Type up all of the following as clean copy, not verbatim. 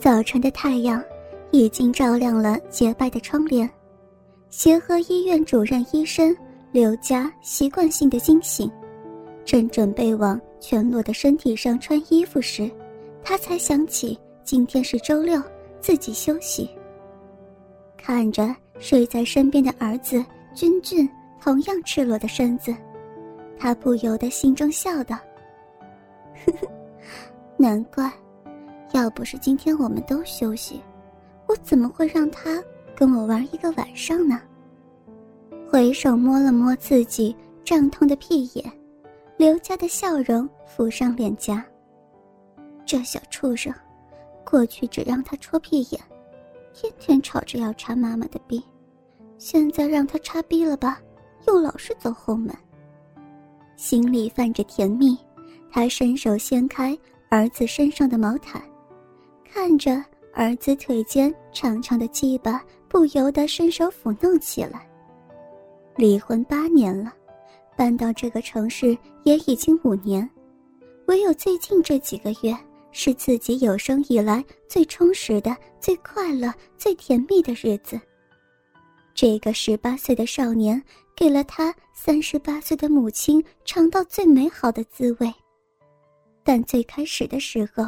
早晨的太阳已经照亮了洁白的窗帘。协和医院主任医生刘佳习惯性的惊醒，正准备往全裸的身体上穿衣服时，他才想起今天是周六，自己休息。看着睡在身边的儿子君君同样赤裸的身子，他不由得心中笑道：呵呵，难怪，要不是今天我们都休息，我怎么会让他跟我玩一个晚上呢？回手摸了摸自己胀痛的屁眼，刘佳的笑容浮上脸颊。这小畜生，过去只让他戳屁眼，天天吵着要插妈妈的逼，现在让他插逼了吧，又老是走后门。心里泛着甜蜜，他伸手掀开儿子身上的毛毯，看着儿子腿间长长的鸡巴，不由得伸手抚弄起来。离婚8年了，搬到这个城市也已经5年，唯有最近这几个月是自己有生以来最充实的、最快乐、最甜蜜的日子。这个18岁的少年给了他38岁的母亲尝到最美好的滋味。但最开始的时候，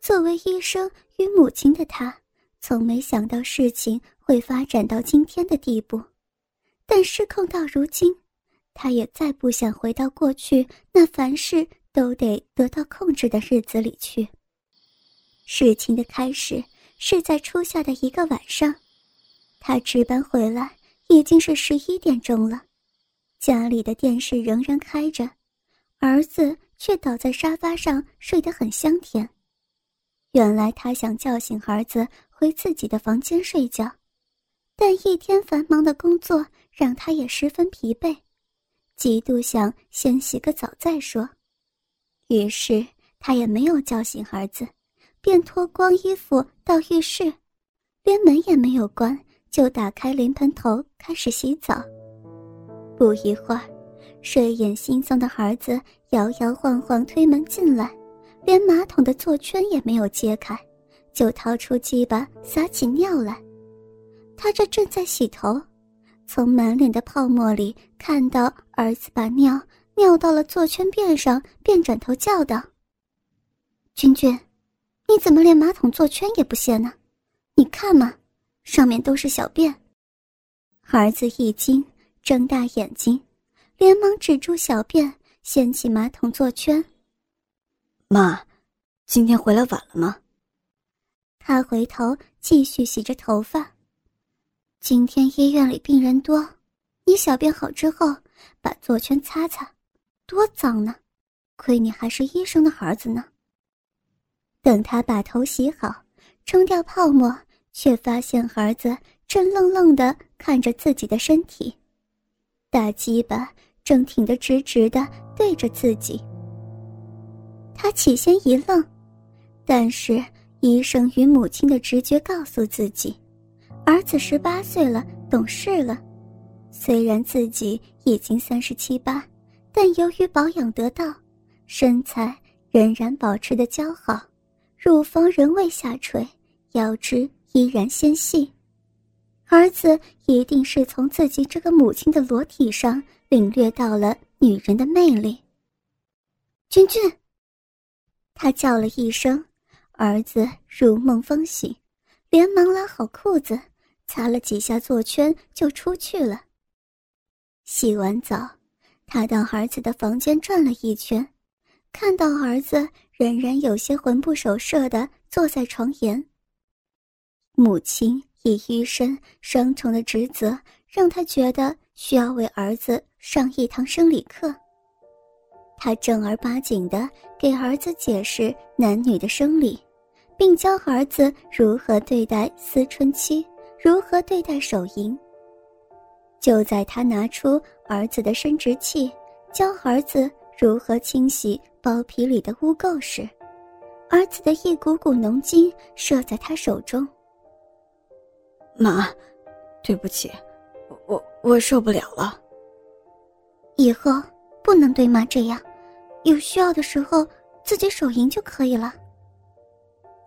作为医生与母亲的他，从没想到事情会发展到今天的地步。但失控到如今，他也再不想回到过去那凡事都得得到控制的日子里去。事情的开始是在初夏的一个晚上，他值班回来已经是11点钟了，家里的电视仍然开着，儿子却倒在沙发上睡得很香甜。原来他想叫醒儿子回自己的房间睡觉，但一天繁忙的工作让他也十分疲惫，极度想先洗个澡再说。于是他也没有叫醒儿子，便脱光衣服到浴室，连门也没有关，就打开淋盆头开始洗澡。不一会儿，睡眼惺忪的儿子摇摇晃晃推门进来，连马桶的座圈也没有揭开，就掏出鸡巴撒起尿来。他这正在洗头，从满脸的泡沫里看到儿子把尿尿到了座圈边上，便转头叫道：君君，你怎么连马桶座圈也不掀呢？你看嘛，上面都是小便。儿子一惊，睁大眼睛，连忙止住小便，掀起马桶座圈。妈，今天回来晚了吗？他回头继续洗着头发。今天医院里病人多，你小便好之后把座圈擦擦，多脏呢，亏你还是医生的儿子呢。等他把头洗好，冲掉泡沫，却发现儿子正愣愣地看着自己的身体，大鸡巴正挺得直直地对着自己。他起先一愣，但是医生与母亲的直觉告诉自己，儿子18岁了，懂事了。虽然自己已经37、8，但由于保养得当，身材仍然保持得姣好，乳房仍未下垂，腰肢依然纤细。儿子一定是从自己这个母亲的裸体上领略到了女人的魅力。君君，他叫了一声，儿子如梦方醒，连忙拉好裤子，擦了几下坐圈就出去了。洗完澡，他到儿子的房间转了一圈，看到儿子仍然有些魂不守舍地坐在床沿。母亲以医生双重的职责，让他觉得需要为儿子上一堂生理课。他正儿八经地给儿子解释男女的生理，并教儿子如何对待思春期，如何对待手淫。就在他拿出儿子的生殖器，教儿子如何清洗包皮里的污垢时，儿子的一股股浓精射在他手中。妈，对不起，我受不了了。以后不能对妈这样，有需要的时候自己手淫就可以了。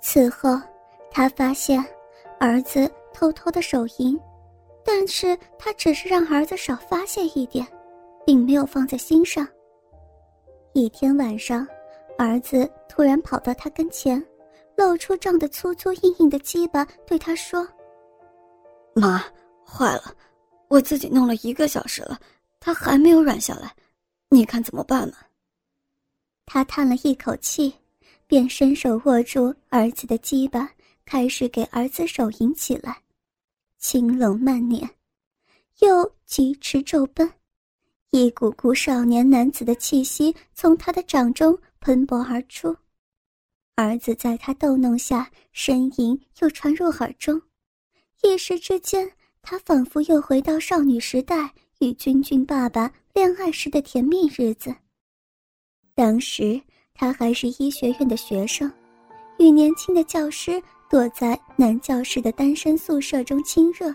此后，他发现儿子偷偷的手淫，但是他只是让儿子少发泄一点，并没有放在心上。一天晚上，儿子突然跑到他跟前，露出胀得粗粗硬硬的鸡巴，对他说：“妈，坏了，我自己弄了1个小时了，他还没有软下来，你看怎么办嘛？”他叹了一口气，便伸手握住儿子的鸡巴，开始给儿子手淫起来，轻冷慢捻，又疾驰骤奔，一股股少年男子的气息从他的掌中喷薄而出。儿子在他逗弄下，呻吟又传入耳中，一时之间，他仿佛又回到少女时代与君君爸爸恋爱时的甜蜜日子。当时他还是医学院的学生，与年轻的教师躲在男教师的单身宿舍中亲热，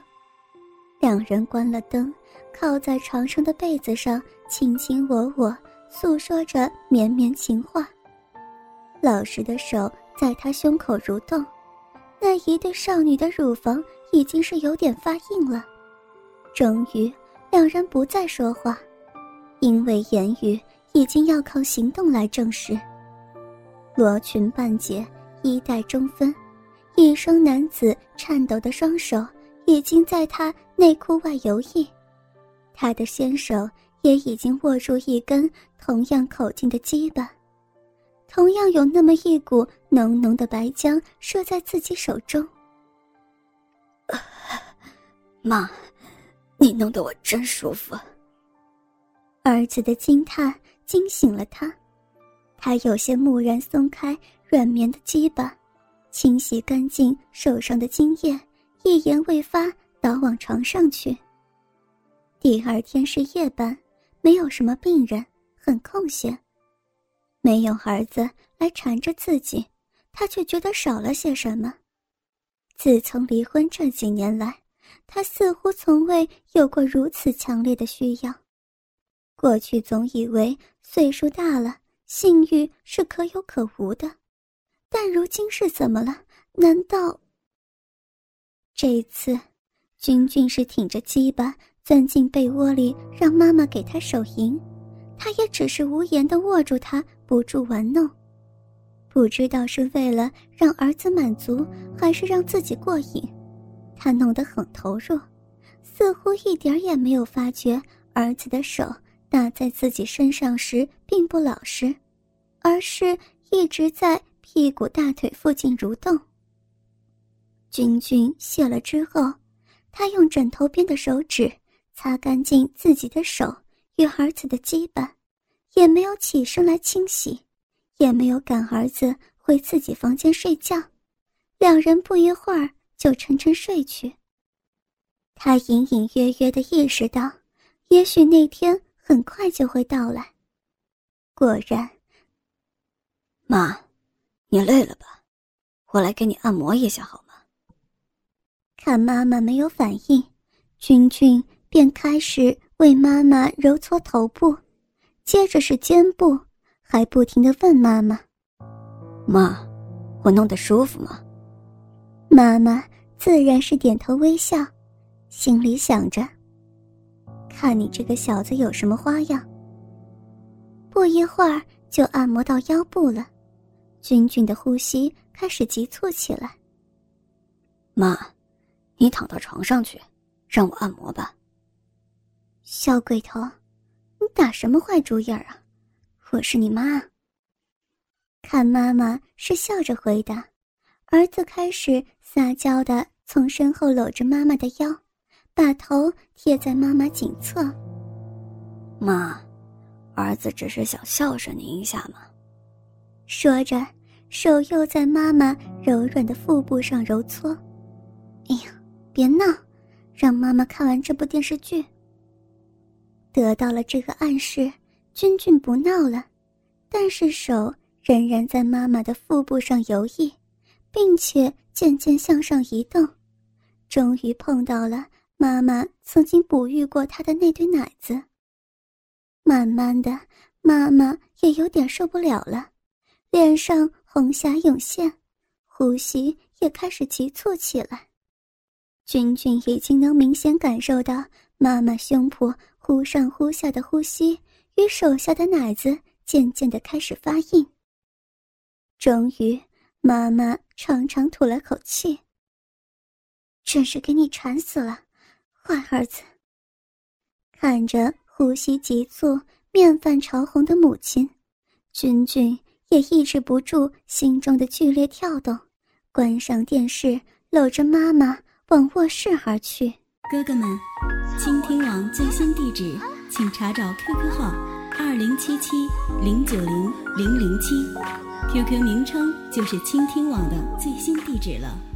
两人关了灯，靠在床上的被子上卿卿我我，诉说着绵绵情话。老师的手在他胸口蠕动，那一对少女的乳房已经是有点发硬了。终于两人不再说话，因为言语已经要靠行动来证实。罗裙半解，衣带中分，一生男子颤抖的双手已经在他内裤外游弋，他的纤手也已经握住一根同样口径的鸡巴，同样有那么一股浓浓的白浆射在自己手中。妈，你弄得我真舒服。儿子的惊叹惊醒了他，他有些木然松开软绵的鸡巴，清洗干净手上的精液，一言未发倒往床上去。第二天是夜班，没有什么病人，很空闲。没有儿子来缠着自己，他却觉得少了些什么。自从离婚这几年来，他似乎从未有过如此强烈的需要。过去总以为岁数大了，性欲是可有可无的，但如今是怎么了？难道……这次，君君是挺着鸡巴钻进被窝里，让妈妈给他手淫，他也只是无言地握住他，不住玩弄。不知道是为了让儿子满足，还是让自己过瘾，他弄得很投入，似乎一点也没有发觉儿子的手搭在自己身上时并不老实，而是一直在屁股大腿附近蠕动。君君泄了之后，他用枕头边的手指擦干净自己的手与儿子的鸡巴，也没有起身来清洗，也没有赶儿子回自己房间睡觉，两人不一会儿就沉沉睡去。他隐隐约约地意识到，也许那天很快就会到来。果然。妈，你累了吧？我来给你按摩一下好吗？看妈妈没有反应，君君便开始为妈妈揉搓头部，接着是肩部，还不停地问妈妈：“妈，我弄得舒服吗？”妈妈自然是点头微笑，心里想着：“看你这个小子有什么花样。”不一会儿就按摩到腰部了，君君的呼吸开始急促起来。妈，你躺到床上去，让我按摩吧。小鬼头，你打什么坏主意儿啊？我是你妈。看妈妈是笑着回答，儿子开始撒娇地从身后搂着妈妈的腰，把头贴在妈妈颈侧。妈，儿子只是想孝顺您一下嘛。说着，手又在妈妈柔软的腹部上揉搓。哎呀，别闹，让妈妈看完这部电视剧。得到了这个暗示，君君不闹了，但是手仍然在妈妈的腹部上游弋，并且渐渐向上移动，终于碰到了妈妈曾经哺育过她的那堆奶子。慢慢的，妈妈也有点受不了了，脸上红霞涌现，呼吸也开始急促起来。君君已经能明显感受到妈妈胸脯忽上忽下的呼吸与手下的奶子渐渐地开始发硬。终于，妈妈长长吐了口气。真是给你馋死了，坏儿子。看着呼吸急促、面泛潮红的母亲，君君也抑制不住心中的剧烈跳动，关上电视，搂着妈妈往卧室而去。哥哥们，倾听网最新地址，请查找 QQ 号2077-090-007，QQ 名称就是倾听网的最新地址了。